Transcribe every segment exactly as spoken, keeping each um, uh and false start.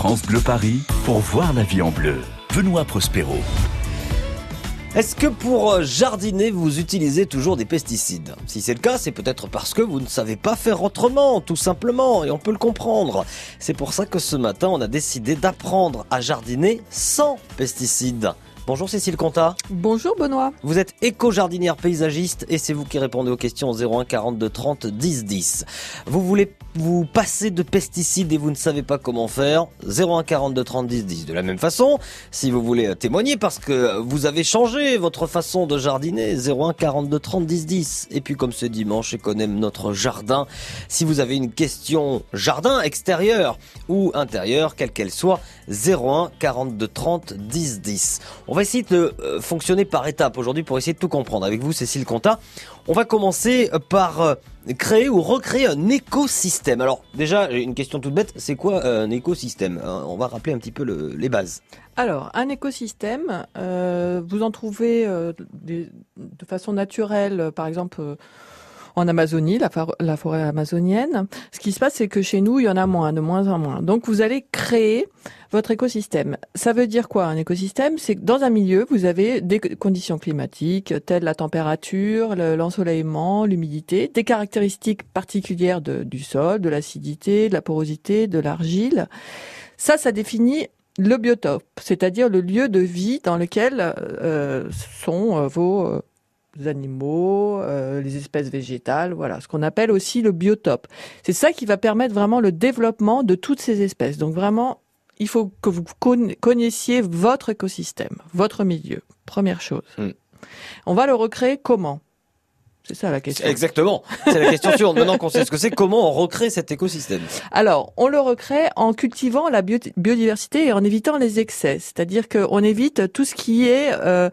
France Bleu Paris pour voir la vie en bleu. Benoît Prospero. Est-ce que pour jardiner, vous utilisez toujours des pesticides? Si c'est le cas, c'est peut-être parce que vous ne savez pas faire autrement, tout simplement, et on peut le comprendre. C'est pour ça que ce matin, on a décidé d'apprendre à jardiner sans pesticides. Bonjour Cécile Contat. Bonjour Benoît. Vous êtes éco-jardinière paysagiste et c'est vous qui répondez aux questions au zéro un quarante-deux trente dix dix. Vous voulez vous passer de pesticides et vous ne savez pas comment faire, zéro un quarante-deux trente dix dix. De la même façon, si vous voulez témoigner parce que vous avez changé votre façon de jardiner, zéro un quarante-deux trente dix dix. Et puis comme c'est dimanche et qu'on aime notre jardin, si vous avez une question jardin extérieur ou intérieur, quelle qu'elle soit, zéro un quarante-deux trente dix dix. On va essayer de euh, fonctionner par étapes aujourd'hui pour essayer de tout comprendre. Avec vous, Cécile Contat, on va commencer par euh, créer ou recréer un écosystème. Alors déjà, une question toute bête, c'est quoi euh, un écosystème? On va rappeler un petit peu le, les bases. Alors, un écosystème, euh, vous en trouvez euh, des, de façon naturelle, par exemple... Euh, En Amazonie, la, la forêt amazonienne. Ce qui se passe, c'est que chez nous, il y en a moins, de moins en moins. Donc, vous allez créer votre écosystème. Ça veut dire quoi, un écosystème? C'est que dans un milieu, vous avez des conditions climatiques, telles la température, l'ensoleillement, l'humidité, des caractéristiques particulières de, du sol, de l'acidité, de la porosité, de l'argile. Ça, ça définit le biotope, c'est-à-dire le lieu de vie dans lequel euh, sont euh, vos... Euh, les animaux, euh, les espèces végétales, voilà, ce qu'on appelle aussi le biotope. C'est ça qui va permettre vraiment le développement de toutes ces espèces. Donc vraiment, il faut que vous connaissiez votre écosystème, votre milieu, première chose. Mm. On va le recréer comment ? C'est ça la question. Exactement, c'est la question suivante. Maintenant qu'on sait ce que c'est, comment on recrée cet écosystème? Alors, on le recrée en cultivant la biodiversité et en évitant les excès. C'est-à-dire qu'on évite tout ce qui est, euh,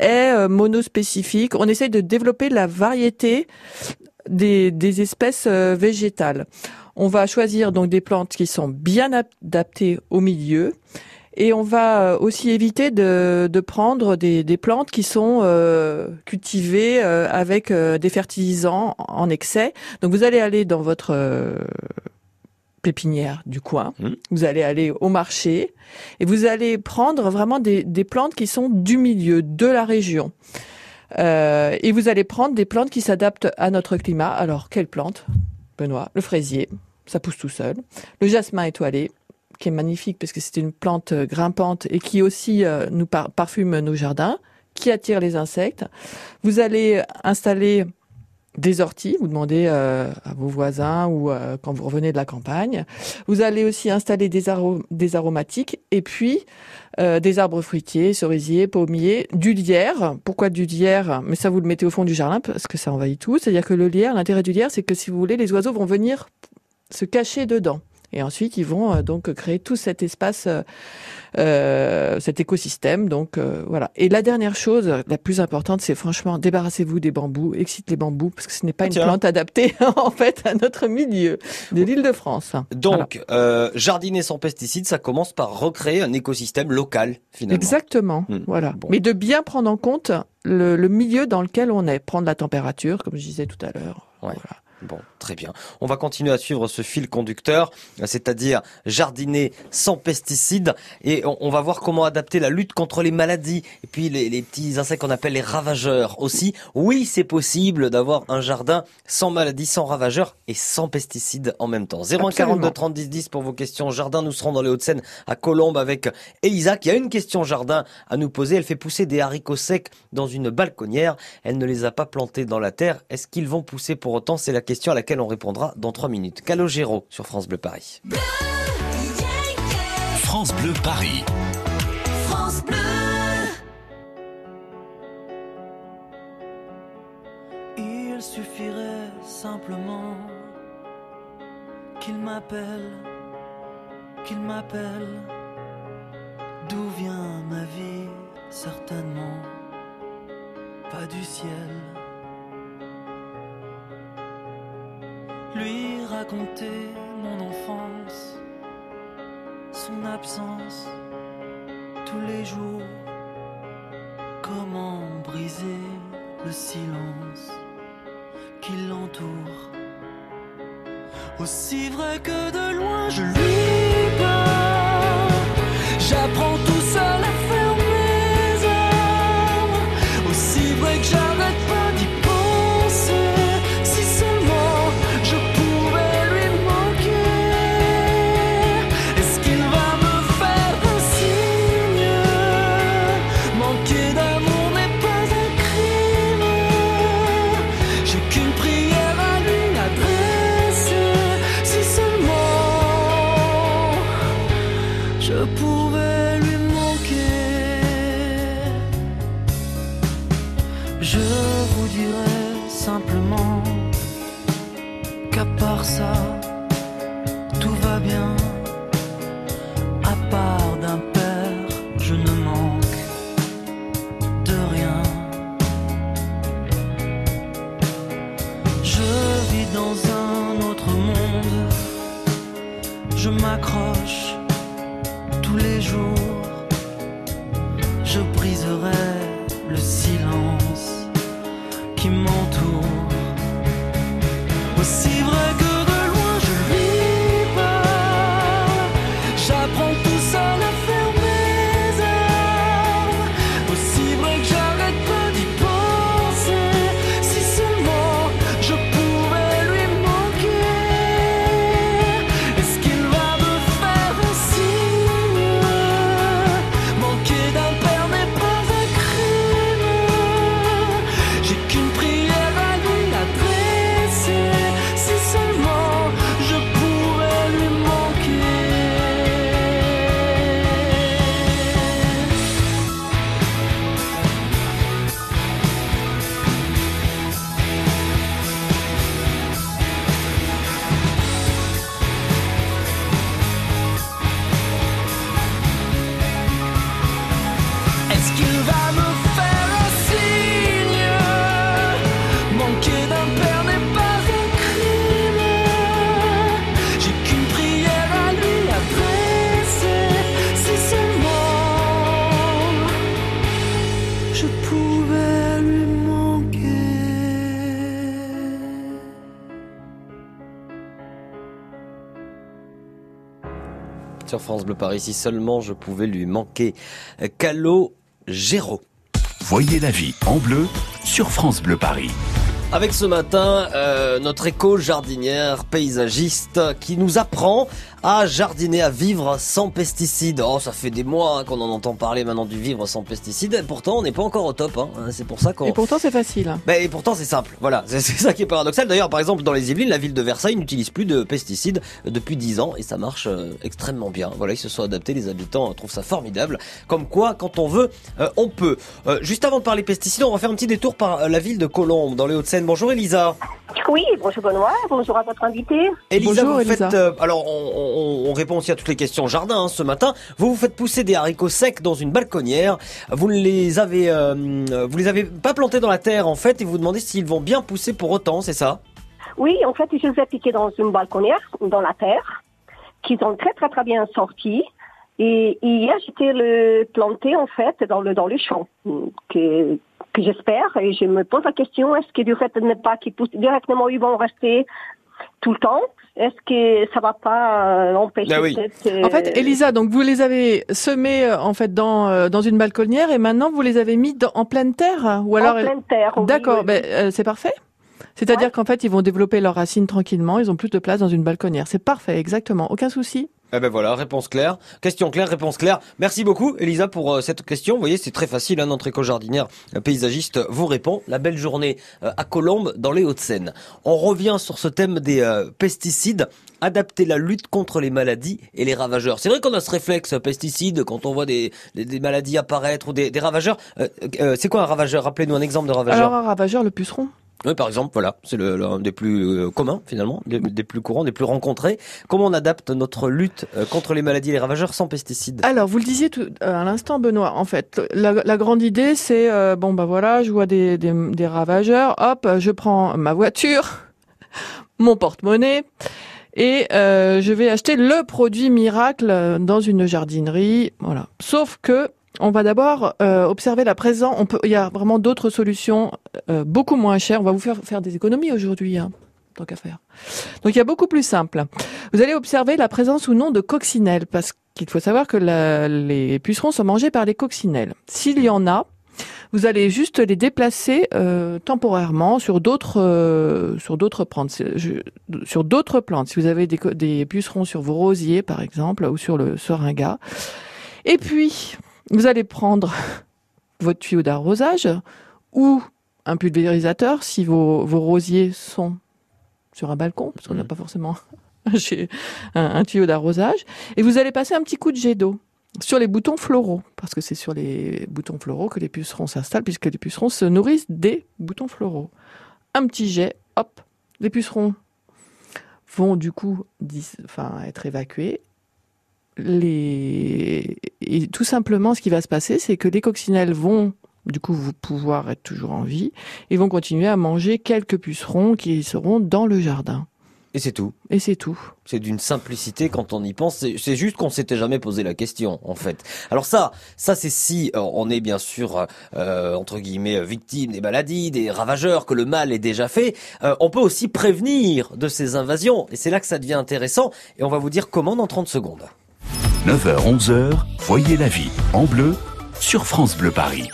est monospécifique. On essaye de développer la variété des, des espèces végétales. On va choisir donc des plantes qui sont bien adaptées au milieu. Et on va aussi éviter de, de prendre des, des plantes qui sont euh, cultivées euh, avec euh, des fertilisants en excès. Donc vous allez aller dans votre euh, pépinière du coin, mmh. vous allez aller au marché et vous allez prendre vraiment des, des plantes qui sont du milieu, de la région. Euh, et vous allez prendre des plantes qui s'adaptent à notre climat. Alors quelles plantes, Benoît? Le fraisier, ça pousse tout seul. Le jasmin étoilé, qui est magnifique parce que c'est une plante grimpante et qui aussi euh, nous par- parfume nos jardins, qui attire les insectes. Vous allez installer des orties, vous demandez euh, à vos voisins ou euh, quand vous revenez de la campagne. Vous allez aussi installer des, arom- des aromatiques et puis euh, des arbres fruitiers, cerisiers, pommiers, du lierre. Pourquoi du lierre? Mais ça, vous le mettez au fond du jardin parce que ça envahit tout. C'est-à-dire que le lierre, l'intérêt du lierre, c'est que si vous voulez, les oiseaux vont venir se cacher dedans. Et ensuite, ils vont euh, donc créer tout cet espace, euh, cet écosystème. Donc euh, voilà. Et la dernière chose, la plus importante, c'est franchement, débarrassez-vous des bambous, excite les bambous, parce que ce n'est pas Tiens. une plante adaptée en fait à notre milieu de l'Île-de-France. Donc, voilà. euh, jardiner sans pesticides, ça commence par recréer un écosystème local, finalement. Exactement. Mmh. Voilà. Bon. Mais de bien prendre en compte le, le milieu dans lequel on est, prendre la température, comme je disais tout à l'heure. Ouais. Voilà. Bon, très bien. On va continuer à suivre ce fil conducteur, c'est-à-dire jardiner sans pesticides. Et on, on va voir comment adapter la lutte contre les maladies. Et puis les, les petits insectes qu'on appelle les ravageurs aussi. Oui, c'est possible d'avoir un jardin sans maladies, sans ravageurs et sans pesticides en même temps. zéro un quarante-deux trente dix dix pour vos questions jardin. Nous serons dans les Hauts-de-Seine à Colombes avec Elisa qui a une question jardin à nous poser. Elle fait pousser des haricots secs dans une balconnière. Elle ne les a pas plantés dans la terre. Est-ce qu'ils vont pousser pour autant? C'est la question. Question à laquelle on répondra dans trois minutes. Calogero sur France Bleu Paris. Bleu, yeah, yeah. France Bleu Paris. France Bleu. Il suffirait simplement qu'il m'appelle, qu'il m'appelle. D'où vient ma vie? Certainement pas du ciel. Lui raconter mon enfance, son absence, tous les jours. Comment briser le silence qui l'entoure? Aussi vrai que de loin je lui parle. je pouvais lui manquer. Je vous dirai simplement qu'à part ça, tout va bien. À part d'un père, je ne manque de rien. Je vis dans un autre monde, je m'accroche tous les jours, je briserai le silence qui m'entoure. Aussi vrai que de loin je vis pas, j'apprends tout seul à faire mes armes. Aussi vrai que j'arrête pas d'y penser, si seulement je pouvais lui manquer. Est-ce qu'il va me faire un signe? Manquer d'un père n'est pas un crime, j'ai qu'une prière à lui adresser. Seulement je pourrais lui manquer. Est-ce qu'il va me faire un signe? Manquer d'un père. Sur France Bleu Paris, si seulement je pouvais lui manquer. Calogero. Voyez la vie en bleu sur France Bleu Paris. Avec ce matin, euh, notre éco-jardinière paysagiste qui nous apprend à jardiner, à vivre sans pesticides. Oh, ça fait des mois hein, qu'on en entend parler maintenant du vivre sans pesticides. Et pourtant, on n'est pas encore au top. Hein. C'est pour ça qu'on. Et pourtant, c'est facile. Bah, et pourtant, c'est simple. Voilà, c'est, c'est ça qui est paradoxal. D'ailleurs, par exemple, dans les Yvelines, la ville de Versailles n'utilise plus de pesticides depuis dix ans et ça marche euh, extrêmement bien. Voilà, ils se sont adaptés. Les habitants euh, trouvent ça formidable. Comme quoi, quand on veut, euh, on peut. Euh, juste avant de parler pesticides, on va faire un petit détour par euh, la ville de Colombes, dans les Hauts-de-Seine. Bonjour Elisa. Oui, bonjour Benoît, bonjour à votre invité. Elisa, bonjour, vous Elisa. Faites, euh, alors on, on, on répond aussi à toutes les questions jardin hein, ce matin. Vous vous faites pousser des haricots secs dans une balconnière. Vous les avez, euh, vous les avez pas plantés dans la terre en fait, et vous vous demandez s'ils vont bien pousser pour autant, c'est ça? Oui, en fait, je les ai piqués dans une balconnière, dans la terre, qu'ils ont très très très bien sorti. Et hier, j'étais le planté en fait dans le dans le champ. Que, que j'espère, et je me pose la question, est-ce que du fait de ne pas qu'ils poussent directement, ils vont rester tout le temps? Est-ce que ça va pas empêcher ben oui. cette... En fait, Elisa, donc vous les avez semés en fait dans dans une balconnière et maintenant vous les avez mis dans, en pleine terre ou alors en pleine terre. Oui, d'accord, oui. Ben euh, c'est parfait. C'est-à-dire ouais. qu'en fait, ils vont développer leurs racines tranquillement, ils ont plus de place dans une balconnière. C'est parfait, exactement, aucun souci. Eh ben voilà, réponse claire. Question claire, réponse claire. Merci beaucoup, Elisa, pour euh, cette question. Vous voyez, c'est très facile, hein, notre éco-jardinière paysagiste vous répond. La belle journée euh, à Colombes, dans les Hauts-de-Seine. On revient sur ce thème des euh, pesticides, adapter la lutte contre les maladies et les ravageurs. C'est vrai qu'on a ce réflexe pesticide quand on voit des, des, des maladies apparaître ou des, des ravageurs. Euh, euh, c'est quoi un ravageur? Rappelez-nous un exemple de ravageur. Alors un ravageur, le puceron. Oui, par exemple, voilà, c'est le, le, un des plus euh, communs, finalement, des, des plus courants, des plus rencontrés. Comment on adapte notre lutte euh, contre les maladies et les ravageurs sans pesticides? Alors, vous le disiez tout, euh, à l'instant, Benoît, en fait, la, la grande idée, c'est, euh, bon, bah voilà, je vois des, des, des ravageurs, hop, je prends ma voiture, mon porte-monnaie, et euh, je vais acheter le produit miracle dans une jardinerie, voilà. Sauf que, on va d'abord euh, observer la présence. On peut, il y a vraiment d'autres solutions euh, beaucoup moins chères. On va vous faire faire des économies aujourd'hui, hein, tant qu'à faire. Donc il y a beaucoup plus simple. Vous allez observer la présence ou non de coccinelles, parce qu'il faut savoir que la, les pucerons sont mangés par les coccinelles. S'il y en a, vous allez juste les déplacer euh, temporairement sur d'autres euh, sur d'autres plantes. Sur d'autres plantes. Si vous avez des, des pucerons sur vos rosiers, par exemple, ou sur le syringa, et puis vous allez prendre votre tuyau d'arrosage ou un pulvérisateur si vos, vos rosiers sont sur un balcon, parce qu'on n'a pas forcément j'ai un, un tuyau d'arrosage, et vous allez passer un petit coup de jet d'eau sur les boutons floraux, parce que c'est sur les boutons floraux que les pucerons s'installent, puisque les pucerons se nourrissent des boutons floraux. Un petit jet, hop, les pucerons vont du coup dis, enfin, être évacués. Les... Et tout simplement, ce qui va se passer, c'est que les coccinelles vont du coup vous pouvoir être toujours en vie et vont continuer à manger quelques pucerons qui seront dans le jardin. Et c'est tout. Et c'est tout. C'est d'une simplicité quand on y pense. C'est, c'est juste qu'on s'était jamais posé la question, en fait. Alors ça, ça c'est si on est bien sûr euh, entre guillemets victime des maladies, des ravageurs, que le mal est déjà fait. Euh, on peut aussi prévenir de ces invasions. Et c'est là que ça devient intéressant. Et on va vous dire comment dans trente secondes. neuf heures, onze heures, voyez la vie en bleu sur France Bleu Paris.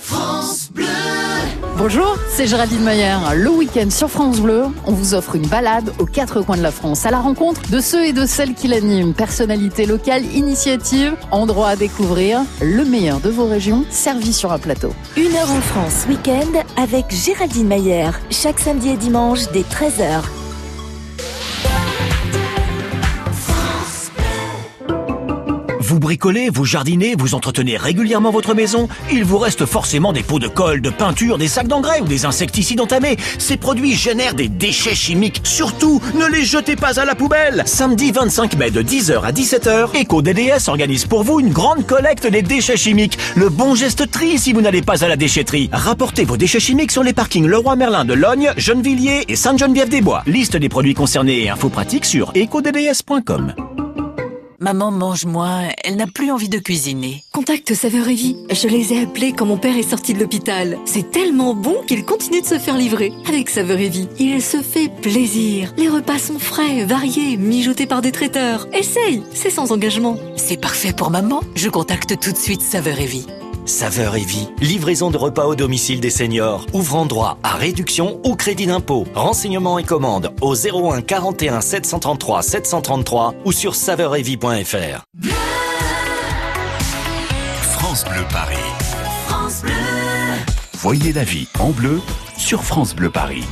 France Bleu. Bonjour, c'est Géraldine Mayer. Le week-end sur France Bleu, on vous offre une balade aux quatre coins de la France, à la rencontre de ceux et de celles qui l'animent. Personnalités locales, initiatives, endroits à découvrir, le meilleur de vos régions, servi sur un plateau. Une heure en France, week-end avec Géraldine Mayer. Chaque samedi et dimanche, dès treize heures. Vous bricolez, vous jardinez, vous entretenez régulièrement votre maison, il vous reste forcément des pots de colle, de peinture, des sacs d'engrais ou des insecticides entamés. Ces produits génèrent des déchets chimiques. Surtout, ne les jetez pas à la poubelle. Samedi vingt-cinq mai de dix heures à dix-sept heures, EcoDDS organise pour vous une grande collecte des déchets chimiques. Le bon geste tri si vous n'allez pas à la déchetterie. Rapportez vos déchets chimiques sur les parkings Leroy Merlin de Lognes, Gennevilliers et Sainte-Geneviève-des-Bois. Liste des produits concernés et infos pratiques sur ecodds point com. Maman mange moins, elle n'a plus envie de cuisiner. Contacte Saveur et Vie. Je les ai appelés quand mon père est sorti de l'hôpital. C'est tellement bon qu'il continue de se faire livrer. Avec Saveur et Vie, il se fait plaisir. Les repas sont frais, variés, mijotés par des traiteurs. Essaye, c'est sans engagement. C'est parfait pour maman. Je contacte tout de suite Saveur et Vie. Saveur et Vie, livraison de repas au domicile des seniors, ouvrant droit à réduction au crédit d'impôt. Renseignements et commandes au zéro un quarante et un sept cent trente-trois sept cent trente-trois ou sur saveur et vie point f r. France Bleu Paris. France Bleu. Voyez la vie en bleu sur France Bleu Paris.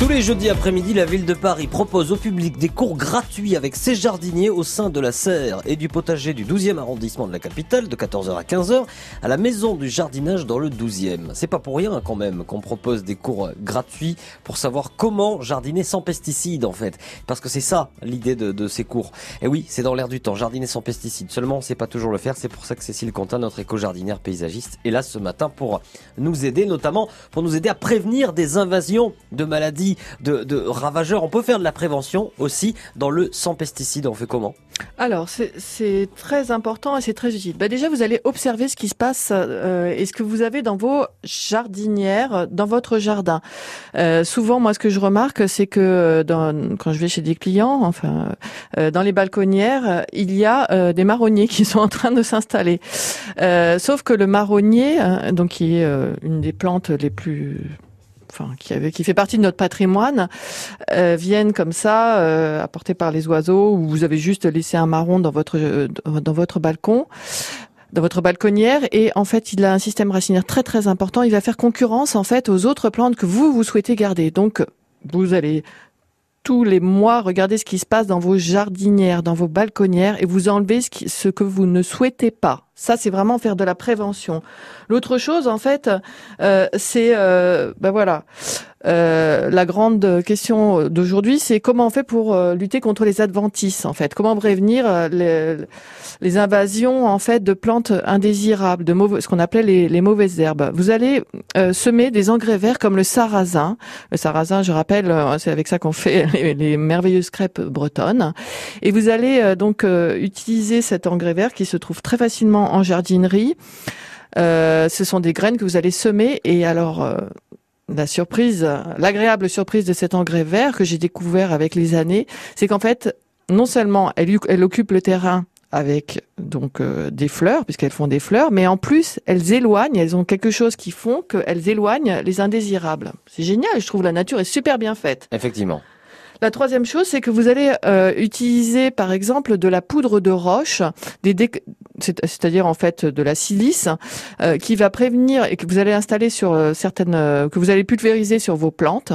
Tous les jeudis après-midi, la ville de Paris propose au public des cours gratuits avec ses jardiniers au sein de la serre et du potager du douzième arrondissement de la capitale, de quatorze heures à quinze heures, à la maison du jardinage dans le douzième. C'est pas pour rien quand même qu'on propose des cours gratuits pour savoir comment jardiner sans pesticides en fait. Parce que c'est ça l'idée de, de ces cours. Et oui, c'est dans l'air du temps, jardiner sans pesticides. Seulement, on sait pas toujours le faire. C'est pour ça que Cécile Contat, notre éco-jardinière paysagiste, est là ce matin pour nous aider, notamment pour nous aider à prévenir des invasions de maladies. De, de ravageurs, on peut faire de la prévention aussi dans le sans pesticides, on fait comment? Alors c'est, c'est très important et c'est très utile. Bah déjà vous allez observer ce qui se passe euh, et ce que vous avez dans vos jardinières, dans votre jardin. Euh, souvent moi ce que je remarque c'est que dans, quand je vais chez des clients, enfin euh, dans les balconnières, il y a euh, des marronniers qui sont en train de s'installer. Euh, sauf que le marronnier, hein, donc qui est euh, une des plantes les plus Enfin, qui, avait, qui fait partie de notre patrimoine, euh, viennent comme ça, euh, apportées par les oiseaux, ou vous avez juste laissé un marron dans votre, euh, dans votre balcon, dans votre balconnière, et en fait, il a un système racinaire très très important. Il va faire concurrence en fait aux autres plantes que vous vous souhaitez garder. Donc, vous allez tous les mois regarder ce qui se passe dans vos jardinières, dans vos balconnières, et vous enlevez ce, qui, ce que vous ne souhaitez pas. Ça, c'est vraiment faire de la prévention. L'autre chose, en fait, euh, c'est, euh, ben voilà, euh, la grande question d'aujourd'hui, c'est comment on fait pour euh, lutter contre les adventices, en fait. Comment prévenir euh, les, les invasions, en fait, de plantes indésirables, de mauvais, ce qu'on appelait les, les mauvaises herbes. Vous allez euh, semer des engrais verts comme le sarrasin. Le sarrasin, je rappelle, c'est avec ça qu'on fait les, les merveilleuses crêpes bretonnes. Et vous allez euh, donc euh, utiliser cet engrais vert qui se trouve très facilement en jardinerie. Euh, ce sont des graines que vous allez semer. Et alors, euh, la surprise, l'agréable surprise de cet engrais vert que j'ai découvert avec les années, c'est qu'en fait, non seulement elle, elle occupe le terrain avec donc euh, des fleurs, puisqu'elles font des fleurs, mais en plus, elles éloignent, elles ont quelque chose qui font qu'elles éloignent les indésirables. C'est génial, je trouve la nature est super bien faite. Effectivement. La troisième chose, c'est que vous allez euh, utiliser, par exemple, de la poudre de roche, des dé- c'est-à-dire en fait de la silice, euh, qui va prévenir et que vous allez installer sur certaines, euh, que vous allez pulvériser sur vos plantes.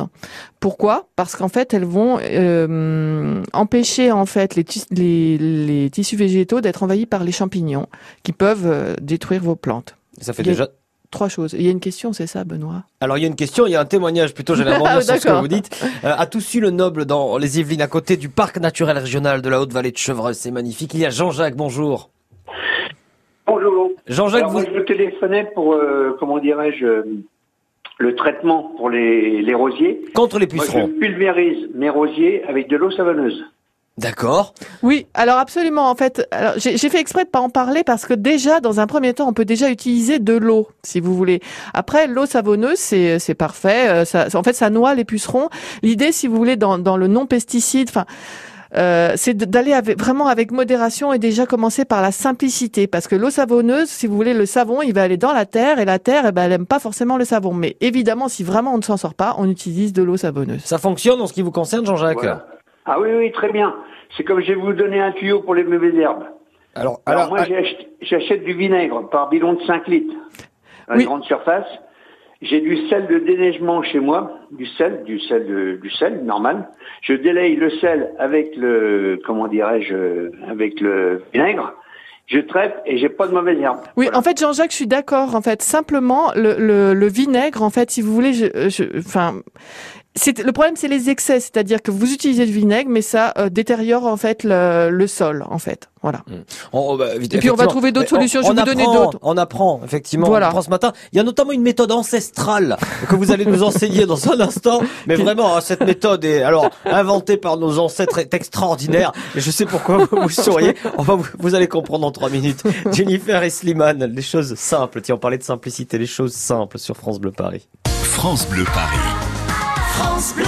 Pourquoi ? Parce qu'en fait elles vont euh, empêcher en fait les, tis, les, les tissus végétaux d'être envahis par les champignons qui peuvent euh, détruire vos plantes. Ça fait déjà trois choses. Il y a une question, c'est ça, Benoît? Alors, il y a une question, il y a un témoignage plutôt, j'allais rebondir sur ce que vous dites. Euh, à Toussus-le-Noble, dans les Yvelines, à côté du parc naturel régional de la Haute-Vallée de Chevreuse, c'est magnifique. Il y a Jean-Jacques, bonjour. Bonjour. Jean-Jacques, vous... Moi, je vous téléphonais pour, euh, comment dirais-je, euh, le traitement pour les, les rosiers. Contre les pucerons. Moi, je pulvérise mes rosiers avec de l'eau savonneuse. D'accord. Oui, alors absolument. En fait, alors j'ai, j'ai fait exprès de pas en parler parce que déjà, dans un premier temps, on peut déjà utiliser de l'eau, si vous voulez. Après, l'eau savonneuse, c'est c'est parfait. Ça, en fait, ça noie les pucerons. L'idée, si vous voulez, dans dans le non pesticide, enfin. Euh, c'est d'aller avec, vraiment avec modération et déjà commencer par la simplicité, parce que l'eau savonneuse, si vous voulez, le savon, il va aller dans la terre et la terre, eh ben, elle aime pas forcément le savon. Mais évidemment, si vraiment on ne s'en sort pas, on utilise de l'eau savonneuse. Ça fonctionne en ce qui vous concerne, Jean-Jacques? Voilà. Ah oui, oui, très bien. C'est comme je vais vous donner un tuyau pour les mauvaises herbes. Alors, alors, alors moi, à... j'achète, j'achète du vinaigre par bidon de cinq litres à oui. grande surface. J'ai du sel de déneigement chez moi, du sel, du sel, de, du sel normal. Je délaye le sel avec le, comment dirais-je, avec le vinaigre. Je traite et j'ai pas de mauvaise herbe. Oui, voilà. En fait, Jean-Jacques, je suis d'accord. En fait, simplement le, le, le vinaigre, en fait, si vous voulez, je, je, enfin. C'est, le problème, c'est les excès, c'est-à-dire que vous utilisez du vinaigre, mais ça euh, détériore en fait le, le sol, en fait. Voilà. On, bah, et puis on va trouver d'autres solutions. On, je vais vous donner d'autres. On apprend, effectivement. Voilà. On apprend ce matin. Il y a notamment une méthode ancestrale que vous allez nous enseigner dans un instant. Mais vraiment, cette méthode est alors inventée par nos ancêtres, est extraordinaire. Et je sais pourquoi vous souriez. Enfin, vous, vous allez comprendre en trois minutes. Jennifer et Slimane, les choses simples. Tiens, on parlait de simplicité, les choses simples sur France Bleu Paris. France Bleu Paris. France Bleu.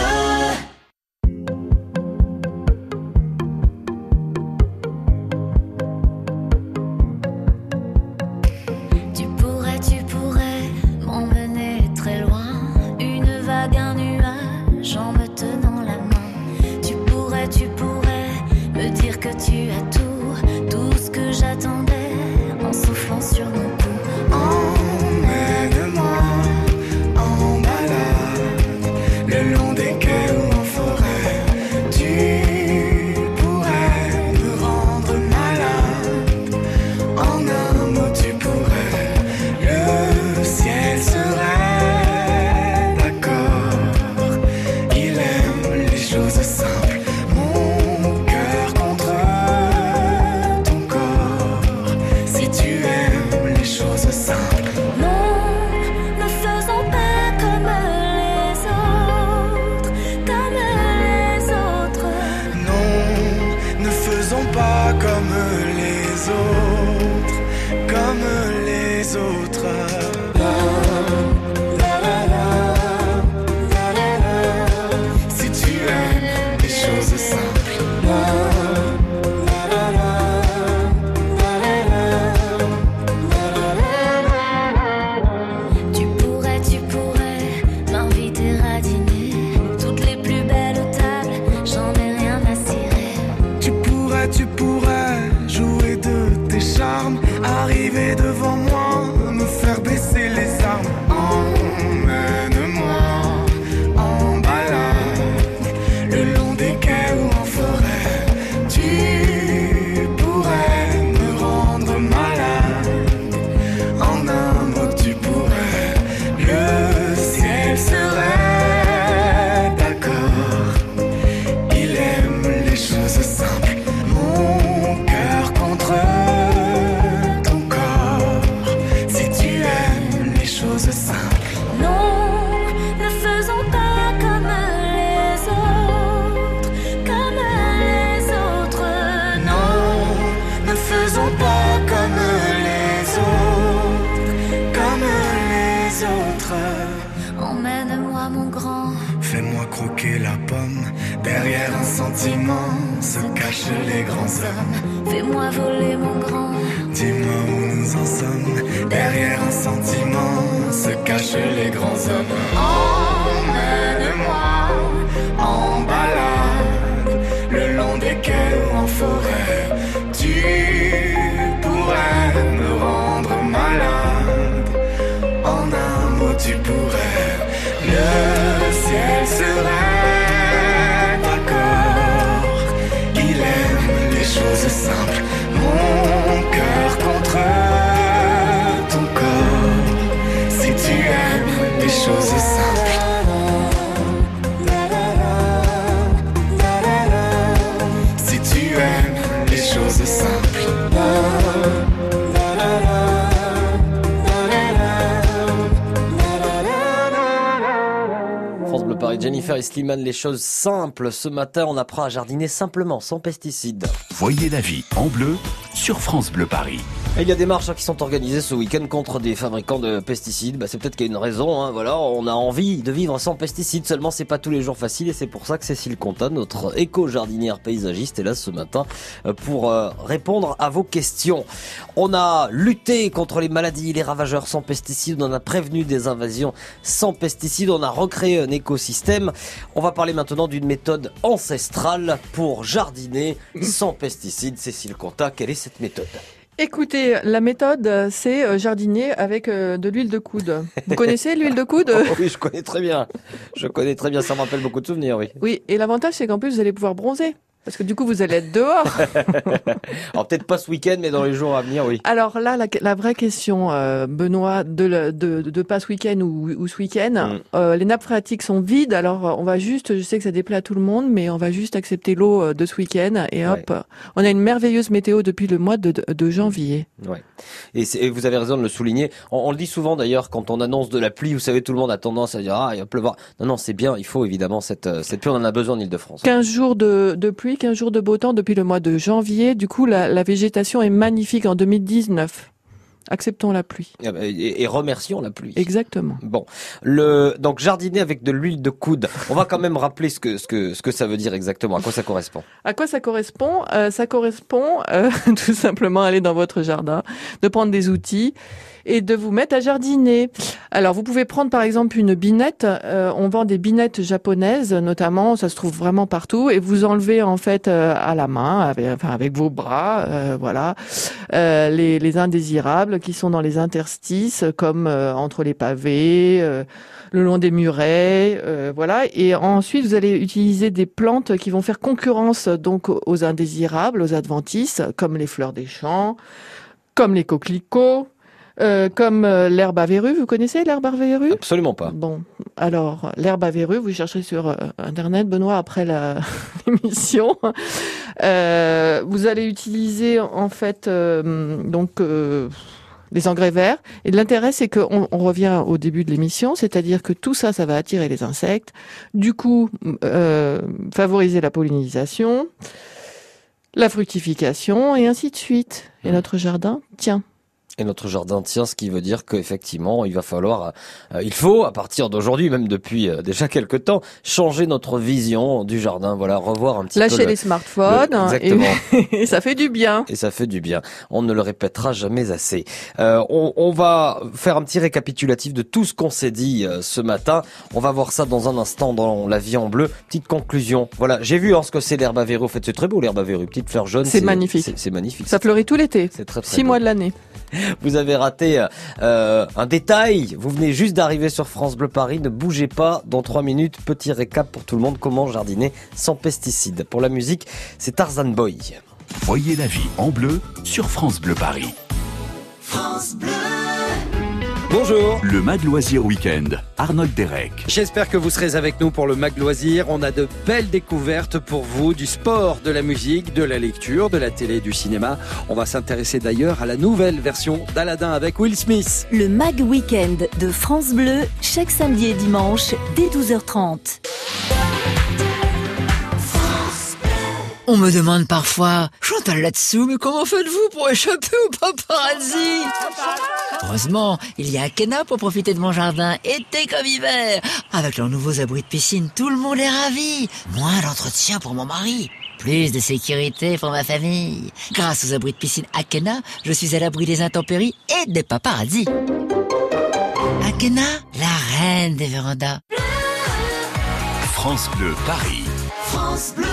Tu pourrais, tu pourrais m'emmener très loin, une vague, un nuage en me tenant la main. Tu pourrais, tu pourrais me dire que tu as tout, tout ce que j'attendais en soufflant sur mon cou. Forêt, tu pourrais Jennifer Isliman, les choses simples. Ce matin, on apprend à jardiner simplement, sans pesticides. Voyez la vie en bleu sur France Bleu Paris. Et il y a des marches qui sont organisées ce week-end contre des fabricants de pesticides. Bah, c'est peut-être qu'il y a une raison. Hein. Voilà, on a envie de vivre sans pesticides. Seulement, c'est pas tous les jours facile. Et c'est pour ça que Cécile Contat, notre éco-jardinière paysagiste, est là ce matin pour répondre à vos questions. On a lutté contre les maladies, les ravageurs sans pesticides. On a prévenu des invasions sans pesticides. On a recréé un écosystème. On va parler maintenant d'une méthode ancestrale pour jardiner sans pesticides. Cécile Contat, quelle est cette méthode ? Écoutez, la méthode, c'est jardiner avec de l'huile de coude. Vous connaissez l'huile de coude ? Oh oui, je connais très bien. Je connais très bien, ça me rappelle beaucoup de souvenirs, oui. Oui, et l'avantage, c'est qu'en plus, vous allez pouvoir bronzer. Parce que du coup, vous allez être dehors. Alors peut-être pas ce week-end, mais dans les jours à venir, oui. Alors là, la, la vraie question, euh, Benoît, de, de, de, de pas ce week-end ou, ou ce week-end, mm. euh, les nappes phréatiques sont vides. Alors on va juste, je sais que ça déplaît à tout le monde, mais on va juste accepter l'eau de ce week-end. Et hop, ouais. On a une merveilleuse météo depuis le mois de, de, de janvier. Ouais. Et, c'est, et vous avez raison de le souligner. On, on le dit souvent d'ailleurs, quand on annonce de la pluie, vous savez, tout le monde a tendance à dire « Ah, il va pleuvoir ». Non, non, c'est bien, il faut évidemment cette, cette pluie, on en a besoin en Île-de-France. quinze jours de, de pluie. quinze jours de beau temps depuis le mois de janvier. Du coup, la, la végétation est magnifique en deux mille dix-neuf. Acceptons la pluie. Et, et remercions la pluie. Exactement. Bon, le, donc jardiner avec de l'huile de coude. On va quand même rappeler ce que, ce que, ce que ça veut dire exactement, à quoi ça correspond. À quoi ça correspond ? euh, Ça correspond euh, tout simplement à aller dans votre jardin, de prendre des outils et de vous mettre à jardiner. Alors, vous pouvez prendre par exemple une binette. Euh, on vend des binettes japonaises, notamment. Ça se trouve vraiment partout. Et vous enlevez en fait euh, à la main, avec, enfin avec vos bras, euh, voilà, euh, les, les indésirables qui sont dans les interstices, comme euh, entre les pavés, euh, le long des murets, euh, voilà. Et ensuite, vous allez utiliser des plantes qui vont faire concurrence donc aux indésirables, aux adventices, comme les fleurs des champs, comme les coquelicots. Euh, comme euh, l'herbe à verrue, vous connaissez l'herbe à verrue ? Absolument pas. Bon, alors l'herbe à verrue, vous cherchez sur euh, internet, Benoît, après la l'émission. Euh, vous allez utiliser en fait euh, donc euh, les engrais verts. Et l'intérêt, c'est qu'on on revient au début de l'émission, c'est-à-dire que tout ça, ça va attirer les insectes. Du coup, euh, favoriser la pollinisation, la fructification et ainsi de suite. Et notre jardin, tiens. Et notre jardin tient, ce qui veut dire qu'effectivement, il va falloir, euh, il faut, à partir d'aujourd'hui, même depuis euh, déjà quelques temps, changer notre vision du jardin. Voilà, revoir un petit Lâcher peu. Lâcher les smartphones. Le, exactement. Et, et ça fait du bien. Et ça fait du bien. On ne le répétera jamais assez. Euh, on, on va faire un petit récapitulatif de tout ce qu'on s'est dit euh, ce matin. On va voir ça dans un instant dans La vie en bleu. Petite conclusion. Voilà, j'ai vu hein, ce que c'est l'herbe à verrue. En fait, c'est très beau l'herbe à verrue. Petite fleur jaune. C'est, c'est magnifique. C'est, c'est magnifique. Ça fleurit tout l'été. C'est très, très Six beau. mois de l'année. Vous avez raté euh, un détail. Vous venez juste d'arriver sur France Bleu Paris. Ne bougez pas. Dans trois minutes, petit récap pour tout le monde. Comment jardiner sans pesticides. Pour la musique, c'est Tarzan Boy. Voyez la vie en bleu sur France Bleu Paris. France Bleu. Bonjour. Le Mag Loisir Week-end, Arnold Derek. J'espère que vous serez avec nous pour le Mag Loisir. On a de belles découvertes pour vous, du sport, de la musique, de la lecture, de la télé, du cinéma. On va s'intéresser d'ailleurs à la nouvelle version d'Aladin avec Will Smith. Le Mag Week-end de France Bleu, chaque samedi et dimanche, dès douze heures trente. On me demande parfois, Chantal là-dessous, mais comment faites-vous pour échapper au paparazzi ? Heureusement, il y a Akena pour profiter de mon jardin, été comme hiver. Avec leurs nouveaux abris de piscine, tout le monde est ravi. Moins d'entretien pour mon mari, plus de sécurité pour ma famille. Grâce aux abris de piscine Akena, je suis à l'abri des intempéries et des paparazzi. Akena, la reine des vérandas. France Bleu Paris. France Bleu.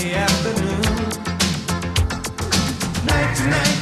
sunny afternoon. Night to night.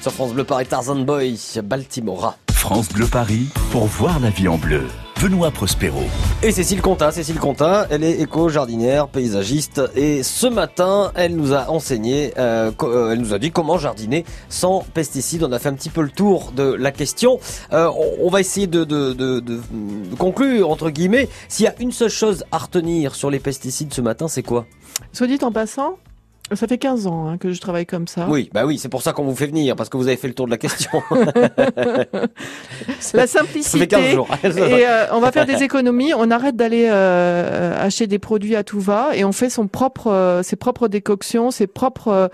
Sur France Bleu Paris, Tarzan Boy, Baltimora. France Bleu Paris, pour voir la vie en bleu. Benoît Prospero. Et Cécile Contat, Cécile Contat, elle est éco-jardinière, paysagiste, et ce matin, elle nous a enseigné, euh, elle nous a dit comment jardiner sans pesticides. On a fait un petit peu le tour de la question. Euh, on, on va essayer de, de, de, de, de conclure, entre guillemets. S'il y a une seule chose à retenir sur les pesticides ce matin, c'est quoi ? Soit dit en passant, ça fait quinze ans hein, que je travaille comme ça. Oui, bah oui, c'est pour ça qu'on vous fait venir, parce que vous avez fait le tour de la question. La simplicité. Ça fait quinze jours. Et euh, on va faire des économies, on arrête d'aller euh, acheter des produits à tout va et on fait son propre, euh, ses propres décoctions, ses propres... Euh,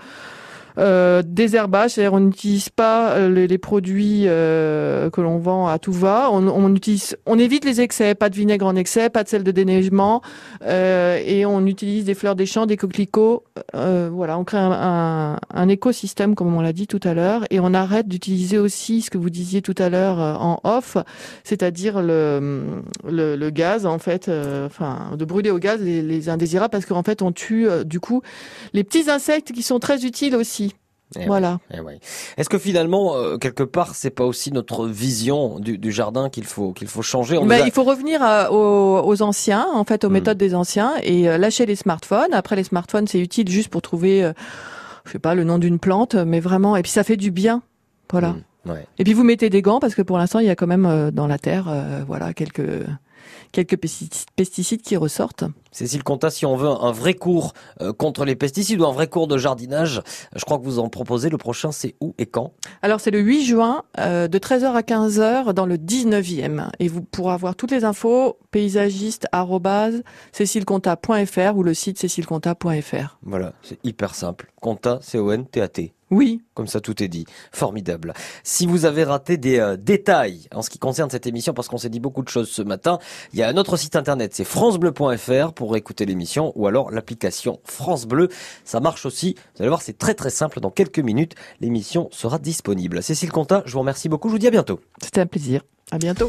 Euh, désherbage, c'est-à-dire on n'utilise pas les, les produits euh, que l'on vend à tout va, on, on utilise, on évite les excès, pas de vinaigre en excès, pas de sel de déneigement, euh, et on utilise des fleurs des champs, des coquelicots, euh, voilà, on crée un, un, un écosystème comme on l'a dit tout à l'heure, et on arrête d'utiliser aussi ce que vous disiez tout à l'heure euh, en off, c'est-à-dire le, le, le gaz en fait, euh, enfin de brûler au gaz les, les indésirables, parce qu'en fait on tue euh, du coup les petits insectes qui sont très utiles aussi. Et voilà. Ouais, ouais. Est-ce que finalement, euh, quelque part, c'est pas aussi notre vision du, du jardin qu'il faut qu'il faut changer ? On ben, a... Il faut revenir à, aux, aux anciens, en fait, aux mmh. méthodes des anciens, et euh, lâcher les smartphones. Après, les smartphones, c'est utile juste pour trouver, euh, je sais pas, le nom d'une plante, mais vraiment. Et puis, ça fait du bien, voilà. Mmh, ouais. Et puis, vous mettez des gants parce que pour l'instant, il y a quand même euh, dans la terre, euh, voilà, quelques. Quelques pesticides qui ressortent. Cécile Contat, si on veut un vrai cours euh, contre les pesticides ou un vrai cours de jardinage, je crois que vous en proposez. Le prochain, c'est où et quand ? Alors, c'est le huit juin, euh, de treize heures à quinze heures, dans le dix-neuvième. Et vous pourrez avoir toutes les infos, paysagiste arobase cecilecomta point f r ou le site cecilecomta point f r. Voilà, c'est hyper simple. Contat, C O N T A T. Oui. Comme ça, tout est dit. Formidable. Si vous avez raté des euh, détails en ce qui concerne cette émission, parce qu'on s'est dit beaucoup de choses ce matin, il y a notre site internet, c'est francebleu point f r pour écouter l'émission, ou alors l'application France Bleu. Ça marche aussi. Vous allez voir, c'est très très simple. Dans quelques minutes, l'émission sera disponible. Cécile Contat, je vous remercie beaucoup. Je vous dis à bientôt. C'était un plaisir. À bientôt.